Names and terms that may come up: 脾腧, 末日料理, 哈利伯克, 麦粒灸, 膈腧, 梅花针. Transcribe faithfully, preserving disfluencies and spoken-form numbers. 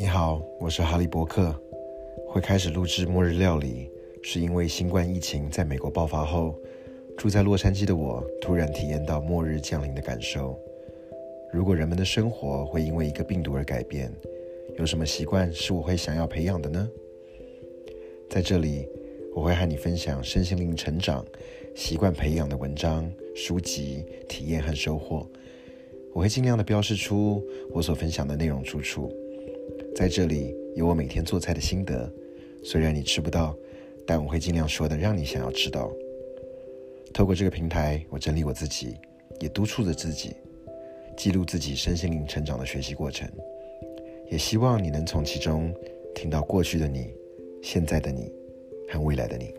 你好，我是哈利伯克。会开始录制末日料理，是因为新冠疫情在美国爆发后，住在洛杉矶的我突然体验到末日降临的感受。如果人们的生活会因为一个病毒而改变，有什么习惯是我会想要培养的呢？在这里，我会和你分享身心灵成长、习惯培养的文章、书籍、体验和收获。我会尽量的标示出我所分享的内容出处。在这里有我每天做菜的心得，虽然你吃不到，但我会尽量说的让你想要知道。透过这个平台，我整理我自己，也督促着自己，记录自己身心灵成长的学习过程。也希望你能从其中听到过去的你、现在的你和未来的你。